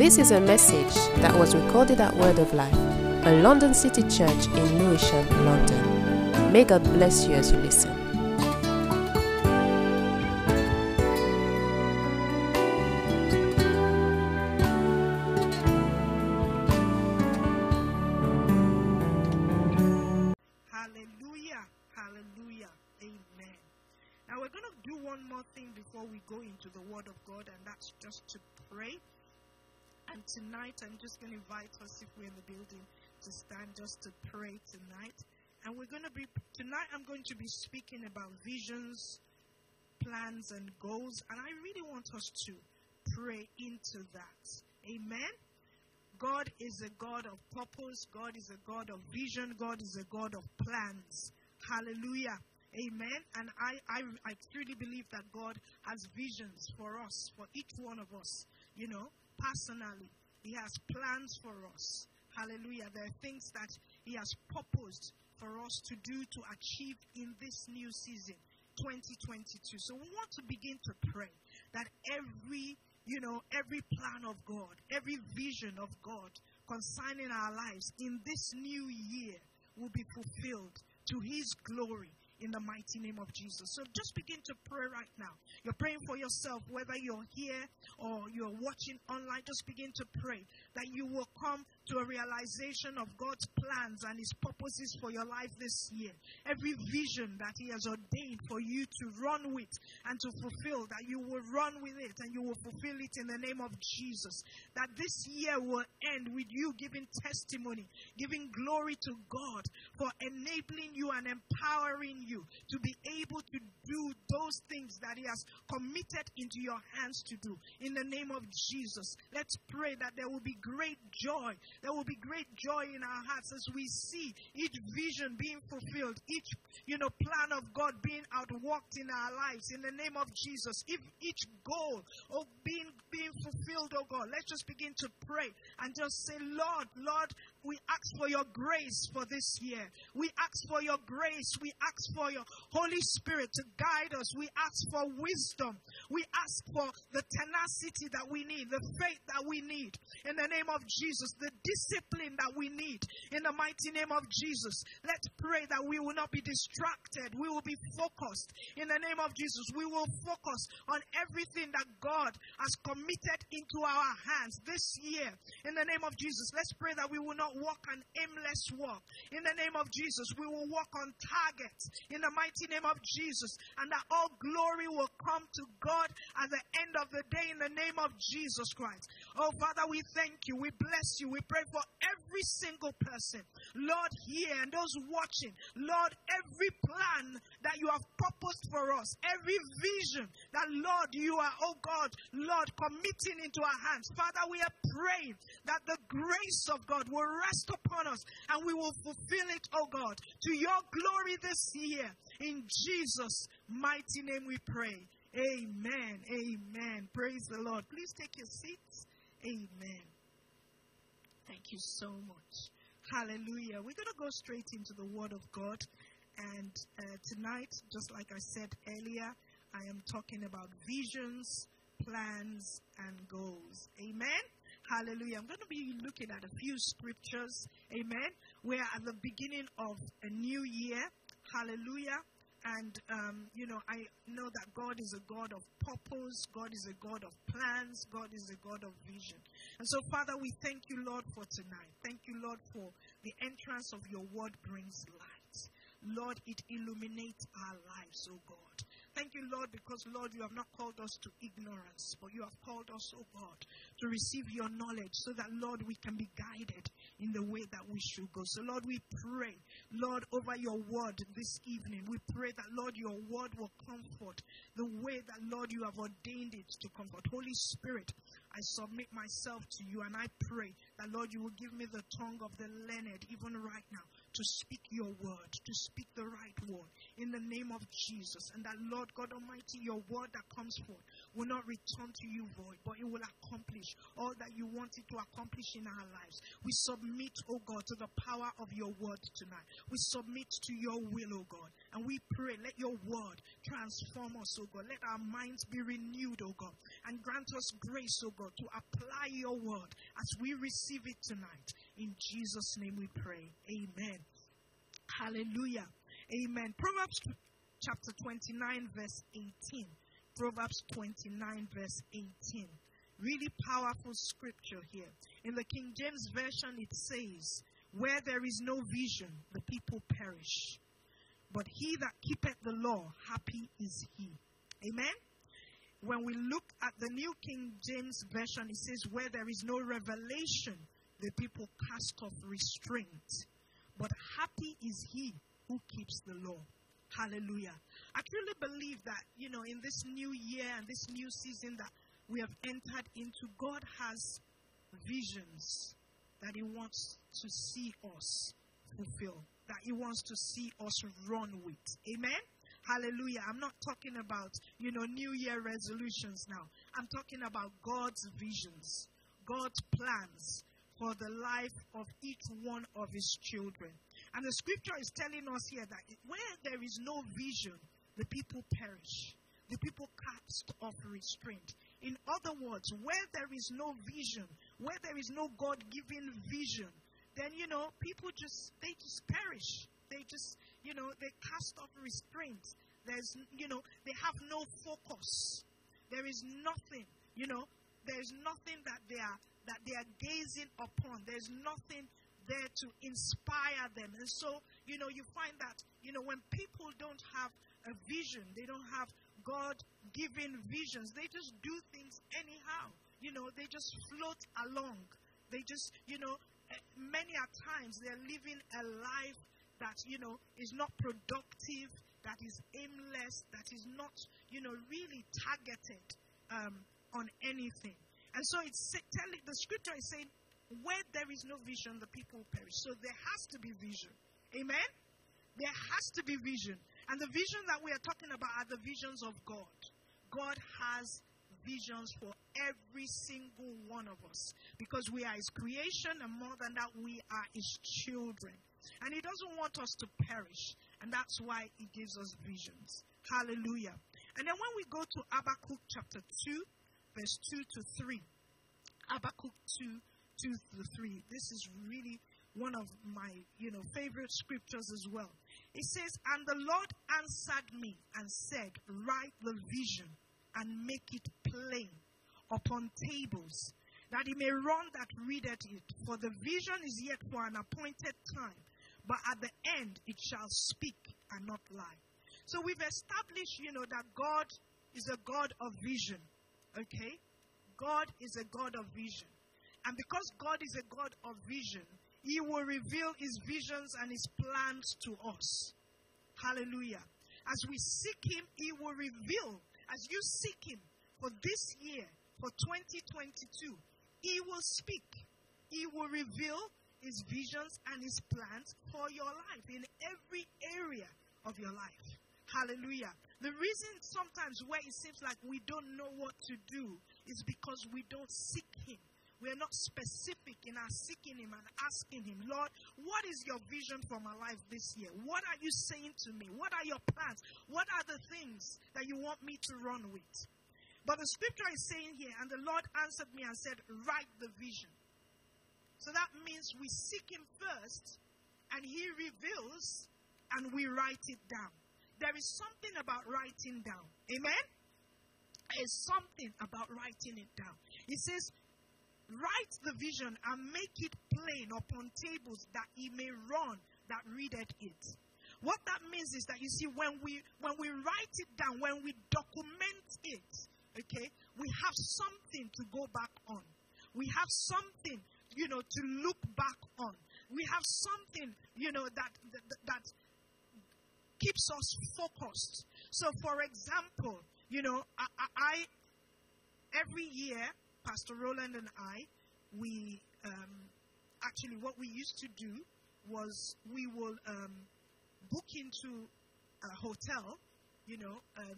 This is a message that was recorded at Word of Life, a London City church in Lewisham, London. May God bless you as you listen. Hallelujah, hallelujah, amen. Now we're going to do one more thing before we go into the Word of God, and that's just to pray. And tonight, I'm just going to invite us, if we're in the building, to stand just to pray tonight. And we're going to be, tonight I'm going to be speaking about visions, plans, and goals. And I really want us to pray into that. Amen? God is a God of purpose. God is a God of vision. God is a God of plans. Hallelujah. Amen. And I truly believe that God has visions for us, for each one of us, you know. Personally, he has plans for us. Hallelujah. There are things that he has purposed for us to do, to achieve in this new season, 2022. So we want to begin to pray that every plan of God, every vision of God concerning our lives in this new year will be fulfilled to his glory. In the mighty name of Jesus. So just begin to pray right now. You're praying for yourself, whether you're here or you're watching online. Just begin to pray that you will come to a realization of God's plans and his purposes for your life this year. Every vision that he has ordained for you to run with and to fulfill, that you will run with it and you will fulfill it in the name of Jesus. That this year will end with you giving testimony, giving glory to God for enabling you and empowering you to be able to do those things that he has committed into your hands to do. In the name of Jesus, let's pray that there will be great joy. There will be great joy in our hearts as we see each vision being fulfilled, each plan of God being outworked in our lives. In the name of Jesus, if each goal of being fulfilled, oh God, let's just begin to pray and just say, Lord, we ask for your grace for this year. We ask for your grace. We ask for your Holy Spirit to guide us. We ask for wisdom. We ask for the tenacity that we need, the faith that we need. In the name of Jesus, the discipline that we need. In the mighty name of Jesus, let's pray that we will not be distracted. We will be focused. In the name of Jesus, we will focus on everything that God has committed into our hands this year. In the name of Jesus, let's pray that we will not walk an aimless walk. In the name of Jesus, we will walk on target. In the mighty name of Jesus, and that all glory will come to God at the end of the day in the name of Jesus Christ. Oh Father, we thank you. We bless you. We pray for every single person, Lord, here and those watching. Lord, every plan that you have purposed for us, every vision that, Lord, you are, oh God, Lord, committing into our hands. Father, we are praying that the grace of God will rest upon us and we will fulfill it, oh God, to your glory this year. In Jesus' mighty name we pray. Amen. Amen. Praise the Lord. Please take your seats. Amen. Thank you so much. Hallelujah. We're going to go straight into the Word of God. And tonight, just like I said earlier, I am talking about visions, plans, and goals. Amen. Hallelujah. I'm going to be looking at a few scriptures. Amen. We're at the beginning of a new year. Hallelujah. And, I know that God is a God of purpose. God is a God of plans. God is a God of vision. And so, Father, we thank you, Lord, for tonight. Thank you, Lord, for the entrance of your word brings light. Lord, it illuminates our lives, oh God. Thank you, Lord, because, Lord, you have not called us to ignorance, but you have called us, oh God, to receive your knowledge so that, Lord, we can be guided in the way that we should go. So, Lord, we pray, Lord, over your word this evening. We pray that, Lord, your word will comfort the way that, Lord, you have ordained it to comfort. Holy Spirit, I submit myself to you, and I pray that, Lord, you will give me the tongue of the learned, even right now, to speak your word, to speak the right word. in the name of Jesus. And that, Lord God Almighty, your word that comes forth will not return to you void, but it will accomplish all that you want it to accomplish in our lives. We submit, oh God, to the power of your word tonight. We submit to your will, oh God. And we pray, let your word transform us, oh God. Let our minds be renewed, oh God. And grant us grace, oh God, to apply your word as we receive it tonight. In Jesus' name we pray. Amen. Hallelujah. Amen. Proverbs chapter 29, verse 18. Proverbs 29, verse 18. Really powerful scripture here. In the King James Version, it says, "Where there is no vision, the people perish. But he that keepeth the law, happy is he." Amen. When we look at the New King James Version, it says, "Where there is no revelation, the people cast off restraint. But happy is he who keeps the law." Hallelujah. I truly believe that, you know, in this new year and this new season that we have entered into, God has visions that he wants to see us fulfill, that he wants to see us run with. Amen? Hallelujah. I'm not talking about, you know, New Year resolutions now. I'm talking about God's visions, God's plans for the life of each one of his children. And the scripture is telling us here that where there is no vision, the people perish. The people cast off restraint. In other words, where there is no vision, where there is no God-given vision, then, you know, people just, they just perish. They just, you know, they cast off restraint. There's, you know, they have no focus. There is nothing, you know, there's nothing that they are gazing upon. There's nothing there to inspire them. And so, you know, you find that, you know, when people don't have a vision, they don't have God-given visions, they just do things anyhow. You know, they just float along. They just, you know, many a times they're living a life that, you know, is not productive, that is aimless, that is not, you know, really targeted on anything. And so it's telling, the scripture is saying, where there is no vision, the people perish. So there has to be vision. Amen? There has to be vision. And the vision that we are talking about are the visions of God. God has visions for every single one of us, because we are his creation, and more than that, we are his children. And he doesn't want us to perish, and that's why he gives us visions. Hallelujah. And then when we go to Habakkuk chapter 2, verse 2 to 3. Habakkuk 2 to 3. This is really one of my, you know, favorite scriptures as well. It says, "And the Lord answered me and said, write the vision and make it plain upon tables, that it may run that readeth it. For the vision is yet for an appointed time, but at the end it shall speak and not lie." So we've established, you know, that God is a God of vision. Okay? God is a God of vision. And because God is a God of vision, he will reveal his visions and his plans to us. Hallelujah. As we seek him, he will reveal. As you seek him for this year, for 2022, he will speak. He will reveal his visions and his plans for your life, in every area of your life. Hallelujah. The reason sometimes where it seems like we don't know what to do is because we don't seek him. We are not specific in our seeking him and asking him, "Lord, what is your vision for my life this year? What are you saying to me? What are your plans? What are the things that you want me to run with?" But the scripture is saying here, "And the Lord answered me and said, write the vision." So that means we seek him first, and he reveals, and we write it down. There is something about writing down. Amen? There is something about writing it down. It says, write the vision and make it plain upon tables, that it may run that readeth it. What that means is that, you see, when we write it down, when we document it, okay, we have something to go back on. We have something, you know, to look back on. We have something, you know, that keeps us focused. So, for example, you know, I every year, Pastor Roland and I, we actually, what we used to do was we will book into a hotel,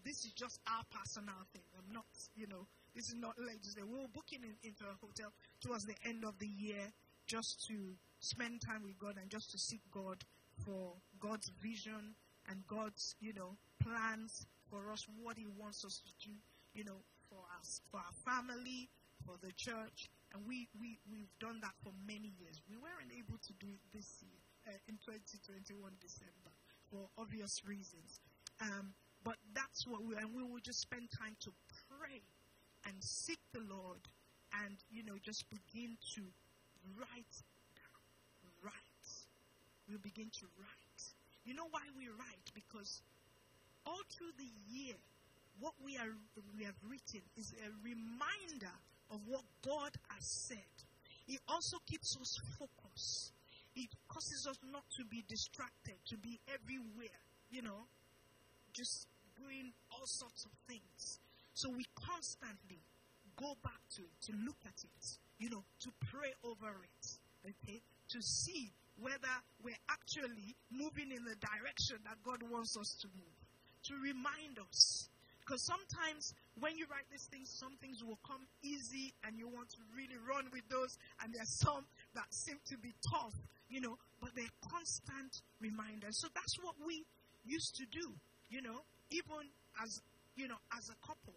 this is just our personal thing. I'm not, this is not legislative. We're booking into a hotel towards the end of the year just to spend time with God and just to seek God for God's vision and God's, plans for us, what He wants us to do, for us, for our family, for the church. And we've done that for many years. We weren't able to do it this year, in 2021 December, for obvious reasons. But that's what we will just spend time to pray and seek the Lord and, just begin to write. We'll begin to write. You know why we write? Because all through the year, what we have written is a reminder of what God has said. It also keeps us focused. It causes us not to be distracted, to be everywhere, just doing all sorts of things. So we constantly go back to it, to look at it, to pray over it, okay? To see whether we're actually moving in the direction that God wants us to move, to remind us. Because sometimes when you write these things, some things will come easy and you want to really run with those. And there are some that seem to be tough, but they're constant reminders. So that's what we used to do, even as, as a couple.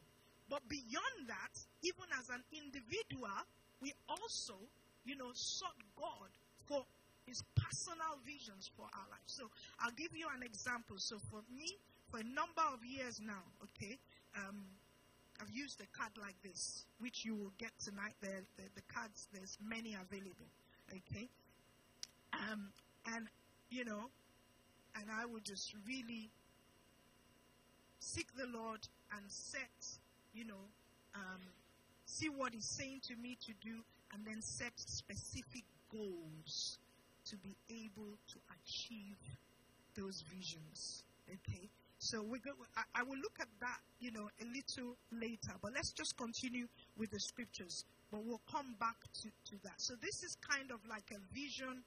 But beyond that, even as an individual, we also, sought God for His personal visions for our life. So I'll give you an example. So for me, for a number of years now, okay, I've used a card like this, which you will get tonight. The cards, there's many available, okay? And I would just really seek the Lord and set, see what He's saying to me to do, and then set specific goals to be able to achieve those visions, okay? So I will look at that, a little later. But let's just continue with the scriptures. But we'll come back to that. So this is kind of like a vision,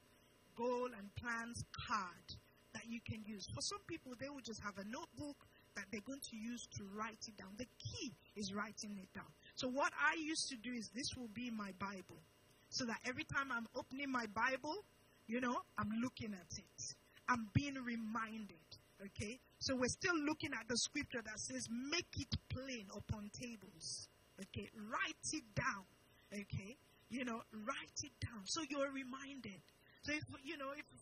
goal, and plans card that you can use. For some people, they will just have a notebook that they're going to use to write it down. The key is writing it down. So what I used to do is this will be my Bible. So that every time I'm opening my Bible, I'm looking at it. I'm being reminded. Okay, so we're still looking at the scripture that says, make it plain upon tables. Okay, write it down. Okay, write it down. So you're reminded. So, if,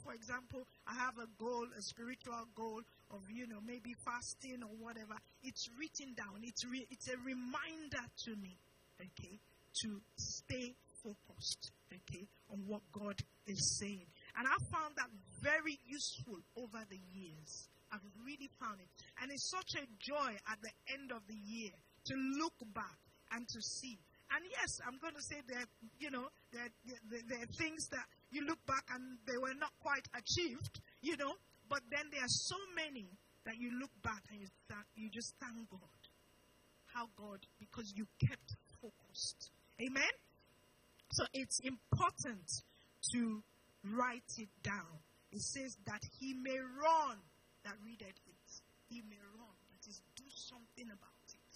for example, I have a goal, a spiritual goal of, maybe fasting or whatever, it's written down. It's a reminder to me, okay, to stay focused, okay, on what God is saying. And I found that very useful over the years. I've really found it. And it's such a joy at the end of the year to look back and to see. And yes, I'm going to say that, there are things that you look back and they were not quite achieved, But then there are so many that you look back and you just thank God. How God, because you kept focused. Amen? So it's important to write it down. It says that he may run. That readeth it. He may run. That is, do something about it.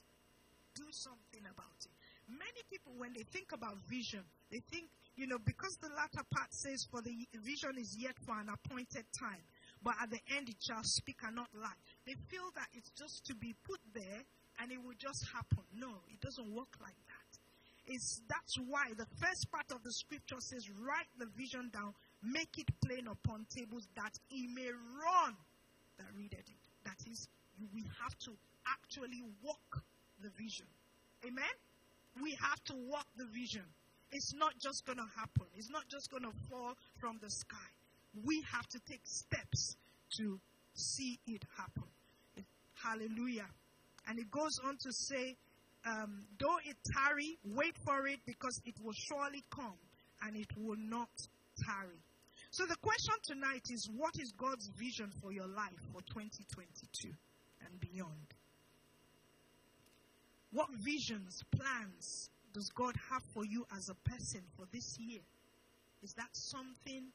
Do something about it. Many people, when they think about vision, they think, because the latter part says, for the vision is yet for an appointed time, but at the end it shall speak and not lie. They feel that it's just to be put there and it will just happen. No, it doesn't work like that. That's why the first part of the scripture says, write the vision down, make it plain upon tables that he may run. That read it. That is, we have to actually walk the vision. Amen? We have to walk the vision. It's not just going to happen. It's not just going to fall from the sky. We have to take steps to see it happen. Hallelujah. And it goes on to say, though it tarry, wait for it because it will surely come and it will not tarry. So the question tonight is, what is God's vision for your life for 2022 and beyond? What visions, plans does God have for you as a person for this year? Is that something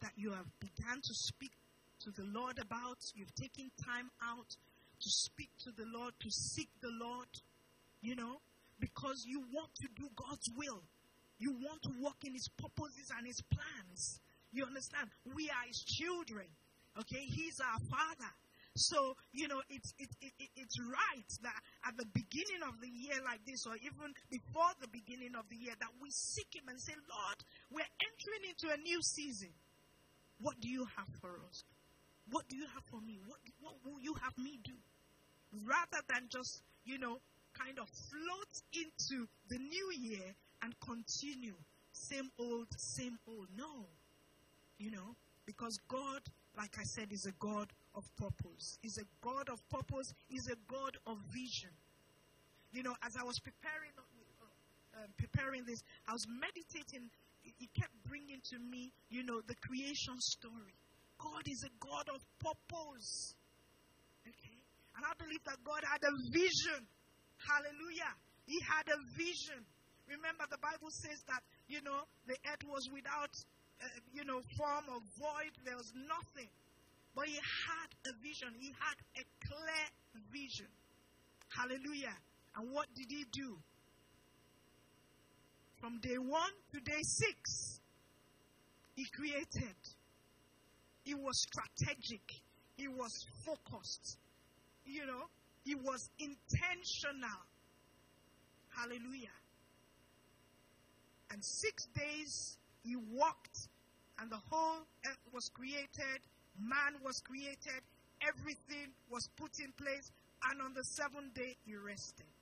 that you have began to speak to the Lord about. You've taken time out to speak to the Lord, to seek the Lord, you know, because you want to do God's will. You want to walk in His purposes and His plans. You understand? We are His children. Okay? He's our Father. So, you know, it's right that at the beginning of the year like this, or even before the beginning of the year, that we seek Him and say, Lord, we're entering into a new season. What do you have for us? What do you have for me? What will you have me do? Rather than just, you know, kind of float into the new year and continue. Same old, same old. No. You know, because God, like I said, is a God of purpose. He's a God of purpose. He's a God of vision. You know, as I was preparing this, I was meditating. He kept bringing to me, you know, the creation story. God is a God of purpose. Okay? And I believe that God had a vision. Hallelujah. He had a vision. Remember, the Bible says that, you know, the earth was without, you know, form or void. There was nothing. But He had a vision. He had a clear vision. Hallelujah. And what did He do? From day 1 to day 6, He created. He was strategic. He was focused. You know, He was intentional. Hallelujah. And 6 days He walked, and the whole earth was created. Man was created. Everything was put in place. And on the 7th day, He rested.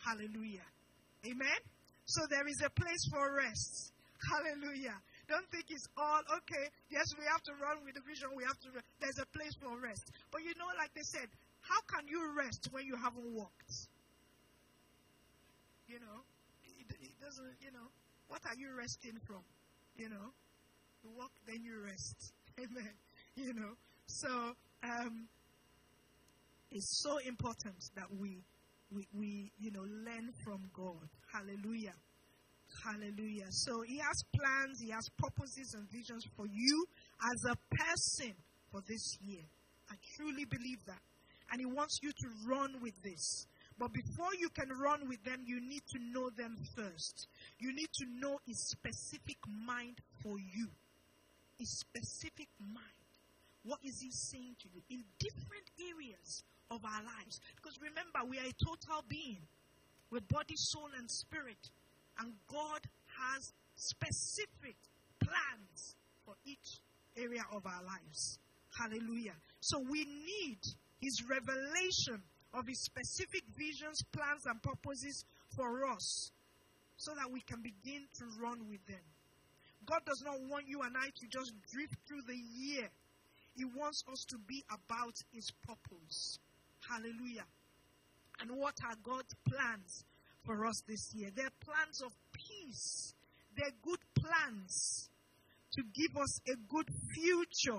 Hallelujah. Amen? So there is a place for rest. Hallelujah. Don't think it's all, okay, yes, we have to run with the vision. We have to, there's a place for rest. But you know, like they said, how can you rest when you haven't walked? You know, it doesn't, you know, what are you resting from? You know, you walk, then you rest. Amen. You know, so it's so important that we you know, learn from God. Hallelujah. Hallelujah. So He has plans, He has purposes and visions for you as a person for this year. I truly believe that. And He wants you to run with this. But before you can run with them, you need to know them first. You need to know His specific mind for you. His specific mind. What is He saying to you in different areas of our lives? Because remember, we are a total being with body, soul, and spirit. And God has specific plans for each area of our lives. Hallelujah. So we need His revelation of His specific visions, plans, and purposes for us so that we can begin to run with them. God does not want you and I to just drift through the year. He wants us to be about His purpose. Hallelujah. And what are God's plans for us this year? They're plans of peace. They're good plans to give us a good future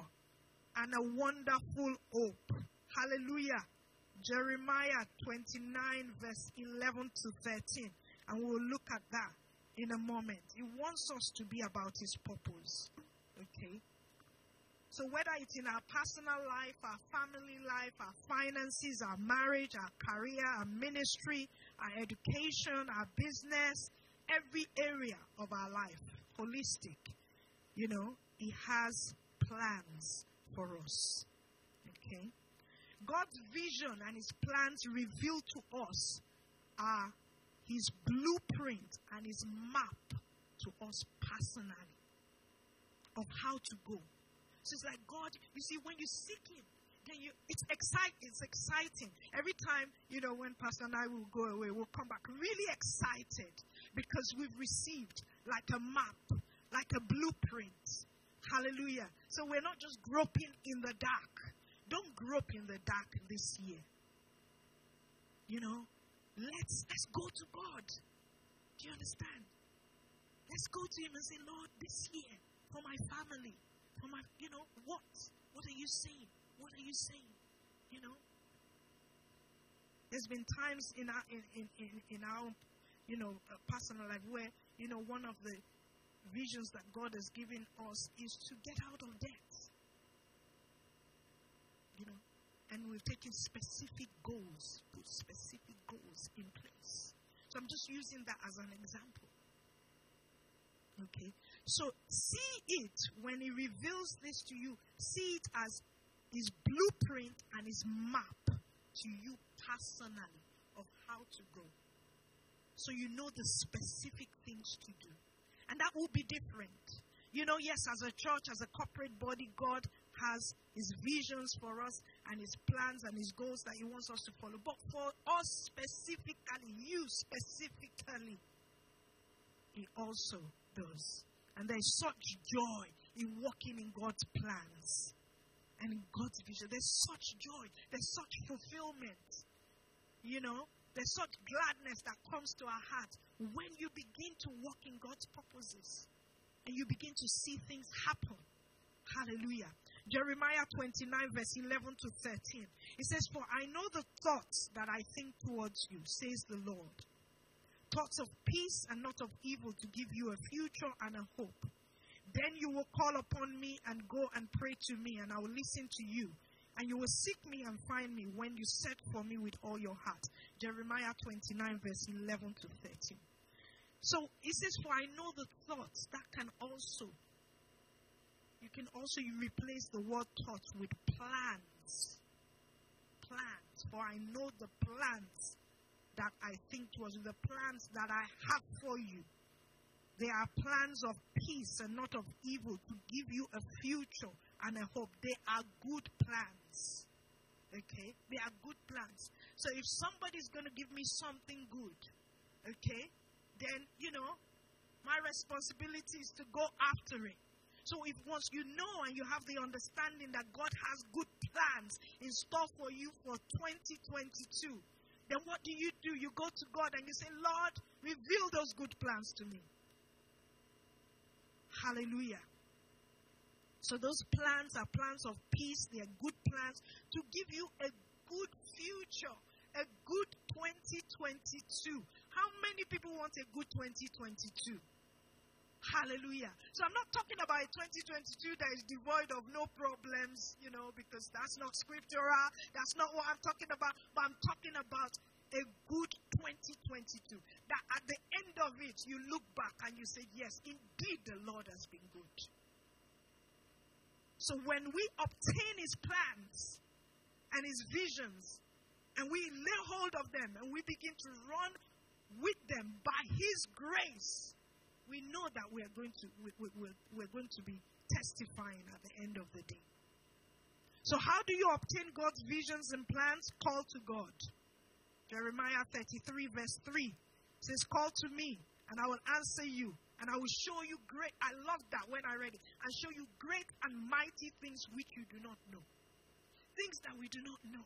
and a wonderful hope. Hallelujah. Jeremiah 29 verse 11 to 13. And we'll look at that in a moment. He wants us to be about His purpose. Okay? So whether it's in our personal life, our family life, our finances, our marriage, our career, our ministry, our education, our business, every area of our life, holistic, you know, He has plans for us. Okay? God's vision and His plans revealed to us are His blueprint and His map to us personally of how to go. So it's like God, you see, when you seek Him, then it's exciting. It's exciting. Every time, you know, when Pastor and I will go away, we'll come back really excited because we've received like a map, like a blueprint. Hallelujah. So we're not just groping in the dark. Don't grope in the dark this year. You know, let's go to God. Do you understand? Let's go to Him and say, Lord, this year, for my family, for my, you know, what are you saying? What are you saying? You know, there's been times in our in our you know, personal life where, you know, one of the visions that God has given us is to get out of debt. And we've taken specific goals, put specific goals in place. So I'm just using that as an example. Okay? So see it, when he reveals this to you, see it as his blueprint and his map to you personally of how to go. So you know the specific things to do. And that will be different. You know, yes, as a church, as a corporate body, God has his visions for us and his plans and his goals that he wants us to follow. But for us specifically, you specifically, he also does. And there's such joy in walking in God's plans and in God's vision. There's such joy. There's such fulfillment. You know, there's such gladness that comes to our heart when you begin to walk in God's purposes and you begin to see things happen. Hallelujah. Jeremiah 29 verse 11 to 13. It says, "For I know the thoughts that I think towards you, says the Lord. Thoughts of peace and not of evil to give you a future and a hope. Then you will call upon me and go and pray to me, and I will listen to you. And you will seek me and find me when you search for me with all your heart." Jeremiah 29 verse 11 to 13. So it says, "For I know the thoughts." That can also, you can also replace the word thoughts with plans. Plans. "For I know the plans that I think towards you, the plans that I have for you. They are plans of peace and not of evil, to give you a future and a hope." They are good plans. Okay? They are good plans. So if somebody's going to give me something good, okay, then, you know, my responsibility is to go after it. So if once you know and you have the understanding that God has good plans in store for you for 2022, then what do? You go to God and you say, "Lord, reveal those good plans to me." Hallelujah. So those plans are plans of peace. They are good plans to give you a good future, a good 2022. How many people want a good 2022? Hallelujah. So I'm not talking about a 2022 that is devoid of no problems, you know, because that's not scriptural. That's not what I'm talking about. But I'm talking about a good 2022. That at the end of it, you look back and you say, "Yes, indeed the Lord has been good." So when we obtain his plans and his visions, and we lay hold of them, and we begin to run with them by his grace, we know that we're going to be testifying at the end of the day. So how do you obtain God's visions and plans? Call to God. Jeremiah 33 verse 3 says, "Call to me, and I will answer you, and I will show you great." I love that when I read it. "And show you great and mighty things which you do not know." Things that we do not know.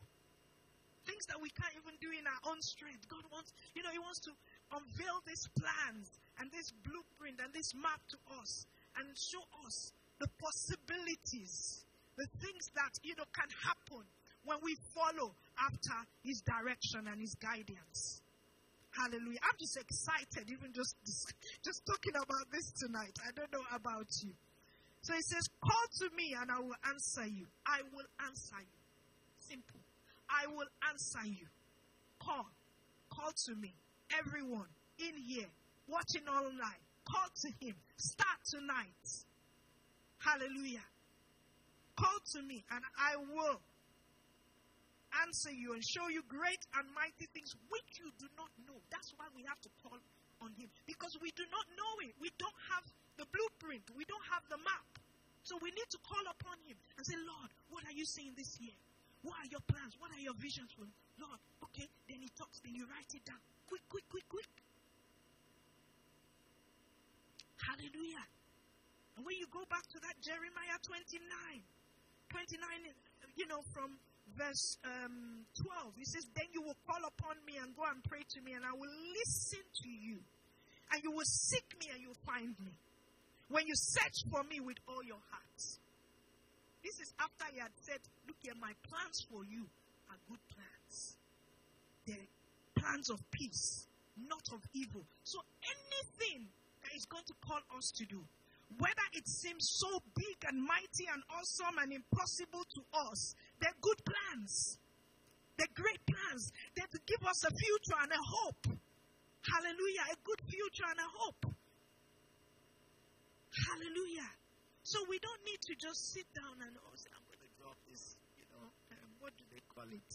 Things that we can't even do in our own strength. God wants, you know, he wants to unveil these plans and this blueprint and this map to us and show us the possibilities, the things that, you know, can happen when we follow after his direction and his guidance. Hallelujah. I'm just excited even just talking about this tonight. I don't know about you. So he says, "Call to me and I will answer you." I will answer you. Simple. I will answer you. Call. Call to me. Everyone in here, watching online, call to him. Start tonight. Hallelujah. "Call to me and I will answer you and show you great and mighty things which you do not know." That's why we have to call on him, because we do not know it. We don't have the blueprint. We don't have the map. So we need to call upon him and say, "Lord, what are you saying this year? What are your plans? What are your visions for me? Lord, okay." Then he talks. Then you write it down. Quick. Hallelujah. And when you go back to that Jeremiah 29, you know, from verse 12, he says, "Then you will call upon me and go and pray to me, and I will listen to you. And you will seek me and you will find me when you search for me with all your heart." This is after he had said, "Look here, my plans for you are good plans. They're plans of peace, not of evil." So anything that is going to call us to do, whether it seems so big and mighty and awesome and impossible to us, They're good plans. They're great plans. They're to give us a future and a hope. Hallelujah. A good future and a hope. Hallelujah. So we don't need to just sit down and say, I'm going to drop this, what do they call it?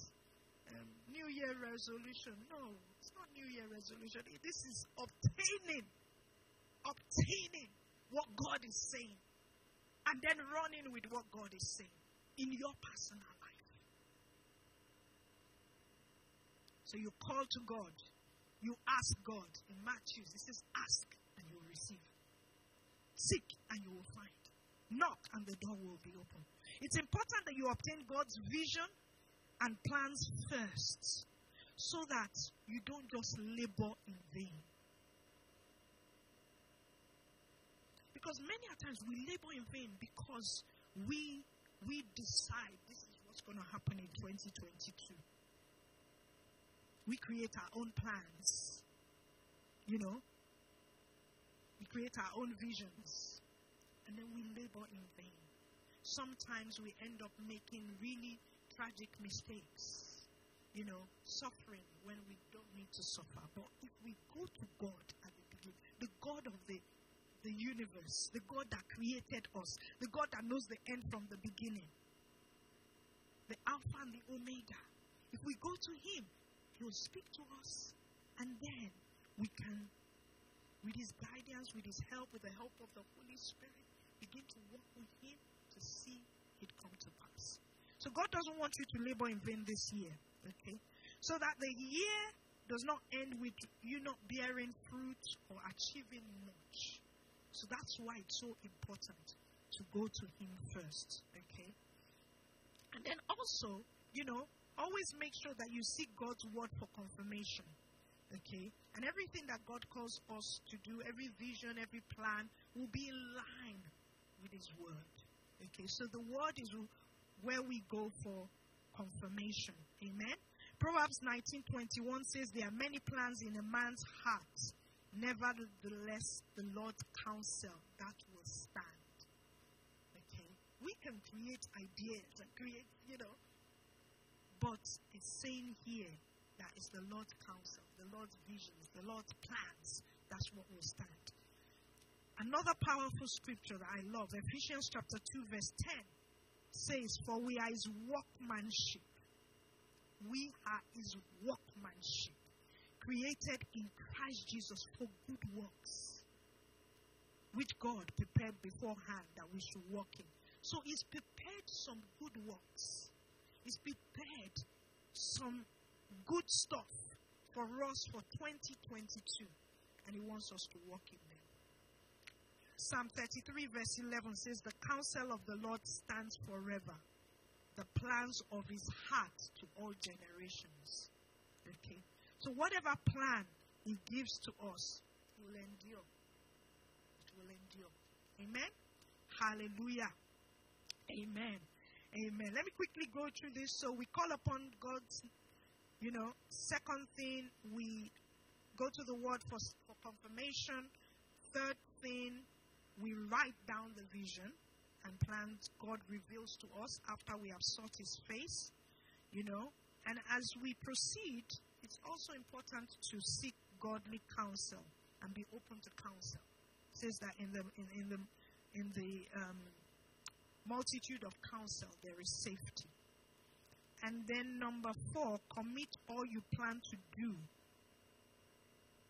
New Year resolution. No, it's not New Year resolution. This is obtaining what God is saying, and then running with what God is saying in your personal life. So you call to God. You ask God. In Matthew, it says, ask and you will receive. Seek and you will find. Knock and the door will be open. It's important that you obtain God's vision and plans first, so that you don't just labor in vain. Because many a times we labor in vain because we decide this is what's going to happen in 2022. We create our own plans, We create our own visions, and then we labor in vain. Sometimes we end up making really tragic mistakes, suffering when we don't need to suffer. But if we go to God at the beginning, the God of the universe, the God that created us, the God that knows the end from the beginning, the Alpha and the Omega. If we go to Him, He will speak to us, and then we can, with His guidance, with His help, with the help of the Holy Spirit, begin to walk with Him to see it come to pass. So God doesn't want you to labor in vain this year, okay? So that the year does not end with you not bearing fruit or achieving much. So that's why it's so important to go to Him first, okay? And then also, always make sure that you seek God's word for confirmation, okay? And everything that God calls us to do, every vision, every plan, will be in line with His word, okay? So the word is where we go for confirmation, amen? Proverbs 19:21 says, there are many plans in a man's heart. Nevertheless, the Lord's counsel, that will stand. Okay? We can create ideas and create, but it's saying here that it's the Lord's counsel, the Lord's visions, the Lord's plans, that's what will stand. Another powerful scripture that I love, Ephesians chapter 2, verse 10, says, for we are His workmanship. We are His workmanship, created in Christ Jesus for good works, which God prepared beforehand that we should walk in. So He's prepared some good works. He's prepared some good stuff for us for 2022, and He wants us to walk in them. Psalm 33 verse 11 says, the counsel of the Lord stands forever, the plans of His heart to all generations. Okay? So whatever plan He gives to us, it will endure. It will endure. Amen? Hallelujah. Amen. Amen. Let me quickly go through this. So we call upon God's, Second thing, we go to the word for confirmation. Third thing, we write down the vision and plans God reveals to us after we have sought His face. And as we proceed, it's also important to seek godly counsel and be open to counsel. It says that in the multitude of counsel there is safety. And then number 4, commit all you plan to do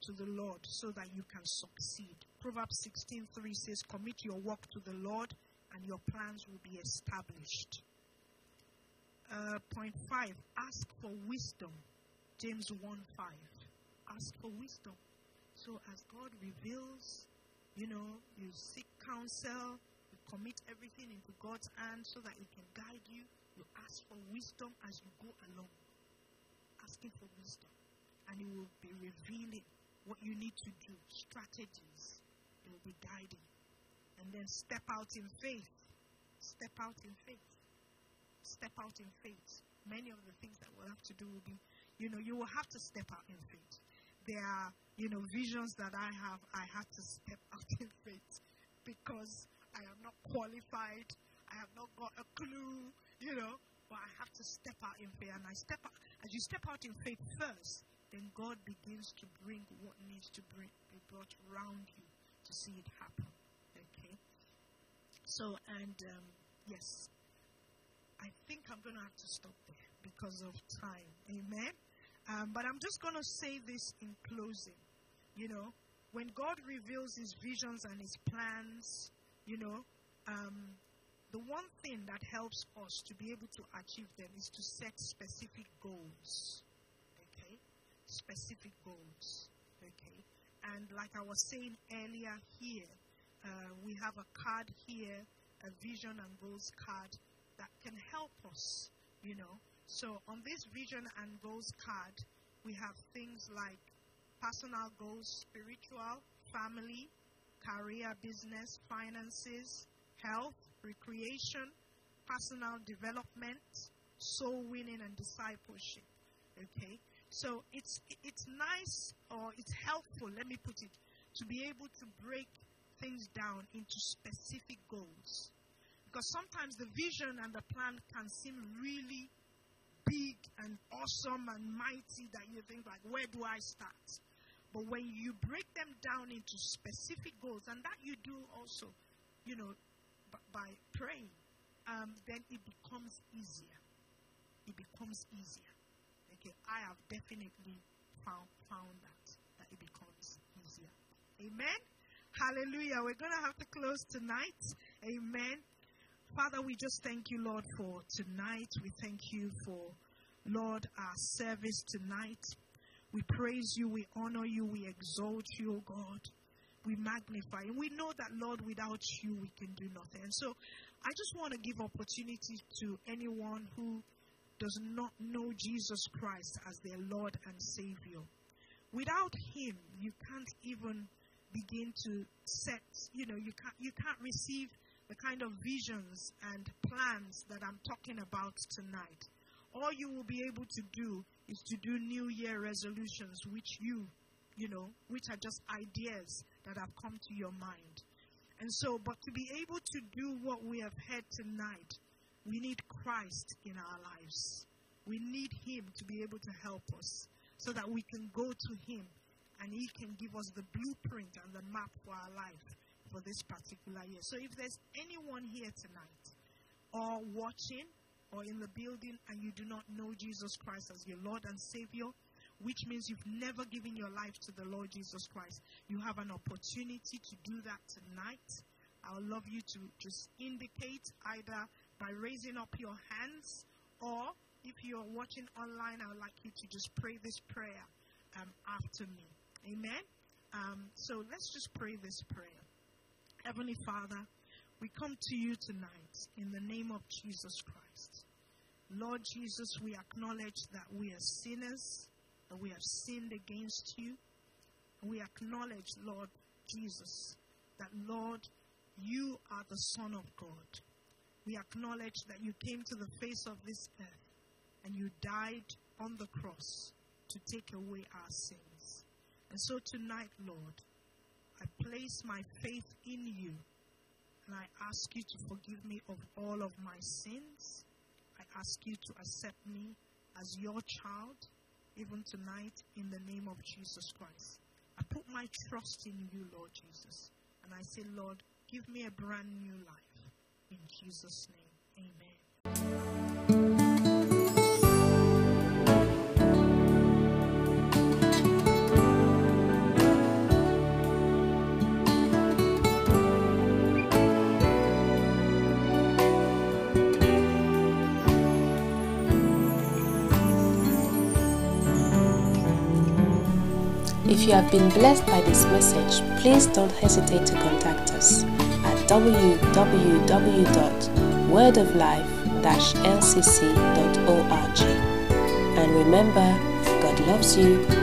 to the Lord so that you can succeed. Proverbs 16:3 says, commit your work to the Lord and your plans will be established. Point 5, ask for wisdom. James 1:5, ask for wisdom. So as God reveals, you seek counsel, you commit everything into God's hand so that He can guide you. You ask for wisdom as you go along. Asking for wisdom. And He will be revealing what you need to do, strategies. He will be guiding. And then step out in faith. Step out in faith. Step out in faith. Many of the things that we'll have to do will be, you will have to step out in faith. There are, visions that I have to step out in faith because I am not qualified. I have not got a clue, but I have to step out in prayer. And I step out. As you step out in faith first, then God begins to bring what needs to be brought around you to see it happen. Okay? So, and yes, I think I'm going to have to stop there because of time. Amen? But I'm just going to say this in closing. You know, when God reveals his visions and his plans, you know, the one thing that helps us to be able to achieve them is to set specific goals. Okay? Specific goals. Okay? And like I was saying earlier here, we have a card here, a vision and goals card that can help us, you know. So on this vision and goals card, we have things like personal goals, spiritual, family, career, business, finances, health, recreation, personal development, soul winning, and discipleship. Okay? So it's nice, or it's helpful, let me put it, to be able to break things down into specific goals. Because sometimes the vision and the plan can seem really big and awesome and mighty that you think, like, where do I start? But when you break them down into specific goals, and that you do also, you know, by praying, then it becomes easier. It becomes easier. Okay, I have definitely found that it becomes easier. Amen? Hallelujah. We're going to have to close tonight. Amen. Father, we just thank you, Lord, for tonight. We thank you for, Lord, our service tonight. We praise you, we honor you, we exalt you, O God. We magnify. And we know that, Lord, without you, we can do nothing. And so I just want to give opportunity to anyone who does not know Jesus Christ as their Lord and Savior. Without him, you can't even begin to set, you know, you can't receive the kind of visions and plans that I'm talking about tonight. All you will be able to do is to do New Year resolutions, which you know, which are just ideas that have come to your mind. And so, but to be able to do what we have heard tonight, we need Christ in our lives. We need him to be able to help us so that we can go to him and he can give us the blueprint and the map for our life for this particular year. So if there's anyone here tonight or watching or in the building and you do not know Jesus Christ as your Lord and Savior, which means you've never given your life to the Lord Jesus Christ, you have an opportunity to do that tonight. I would love you to just indicate either by raising up your hands, or if you're watching online, I would like you to just pray this prayer after me. Amen? So let's just pray this prayer. Heavenly Father, we come to you tonight in the name of Jesus Christ. Lord Jesus, we acknowledge that we are sinners, that we have sinned against you. We acknowledge, Lord Jesus, that, Lord, you are the Son of God. We acknowledge that you came to the face of this earth and you died on the cross to take away our sins. And so tonight, Lord, I place my faith in you and I ask you to forgive me of all of my sins. I ask you to accept me as your child, even tonight, in the name of Jesus Christ. I put my trust in you, Lord Jesus. And I say, Lord, give me a brand new life. In Jesus' name, amen. If you have been blessed by this message, please don't hesitate to contact us at www.wordoflife-lcc.org. And remember, God loves you.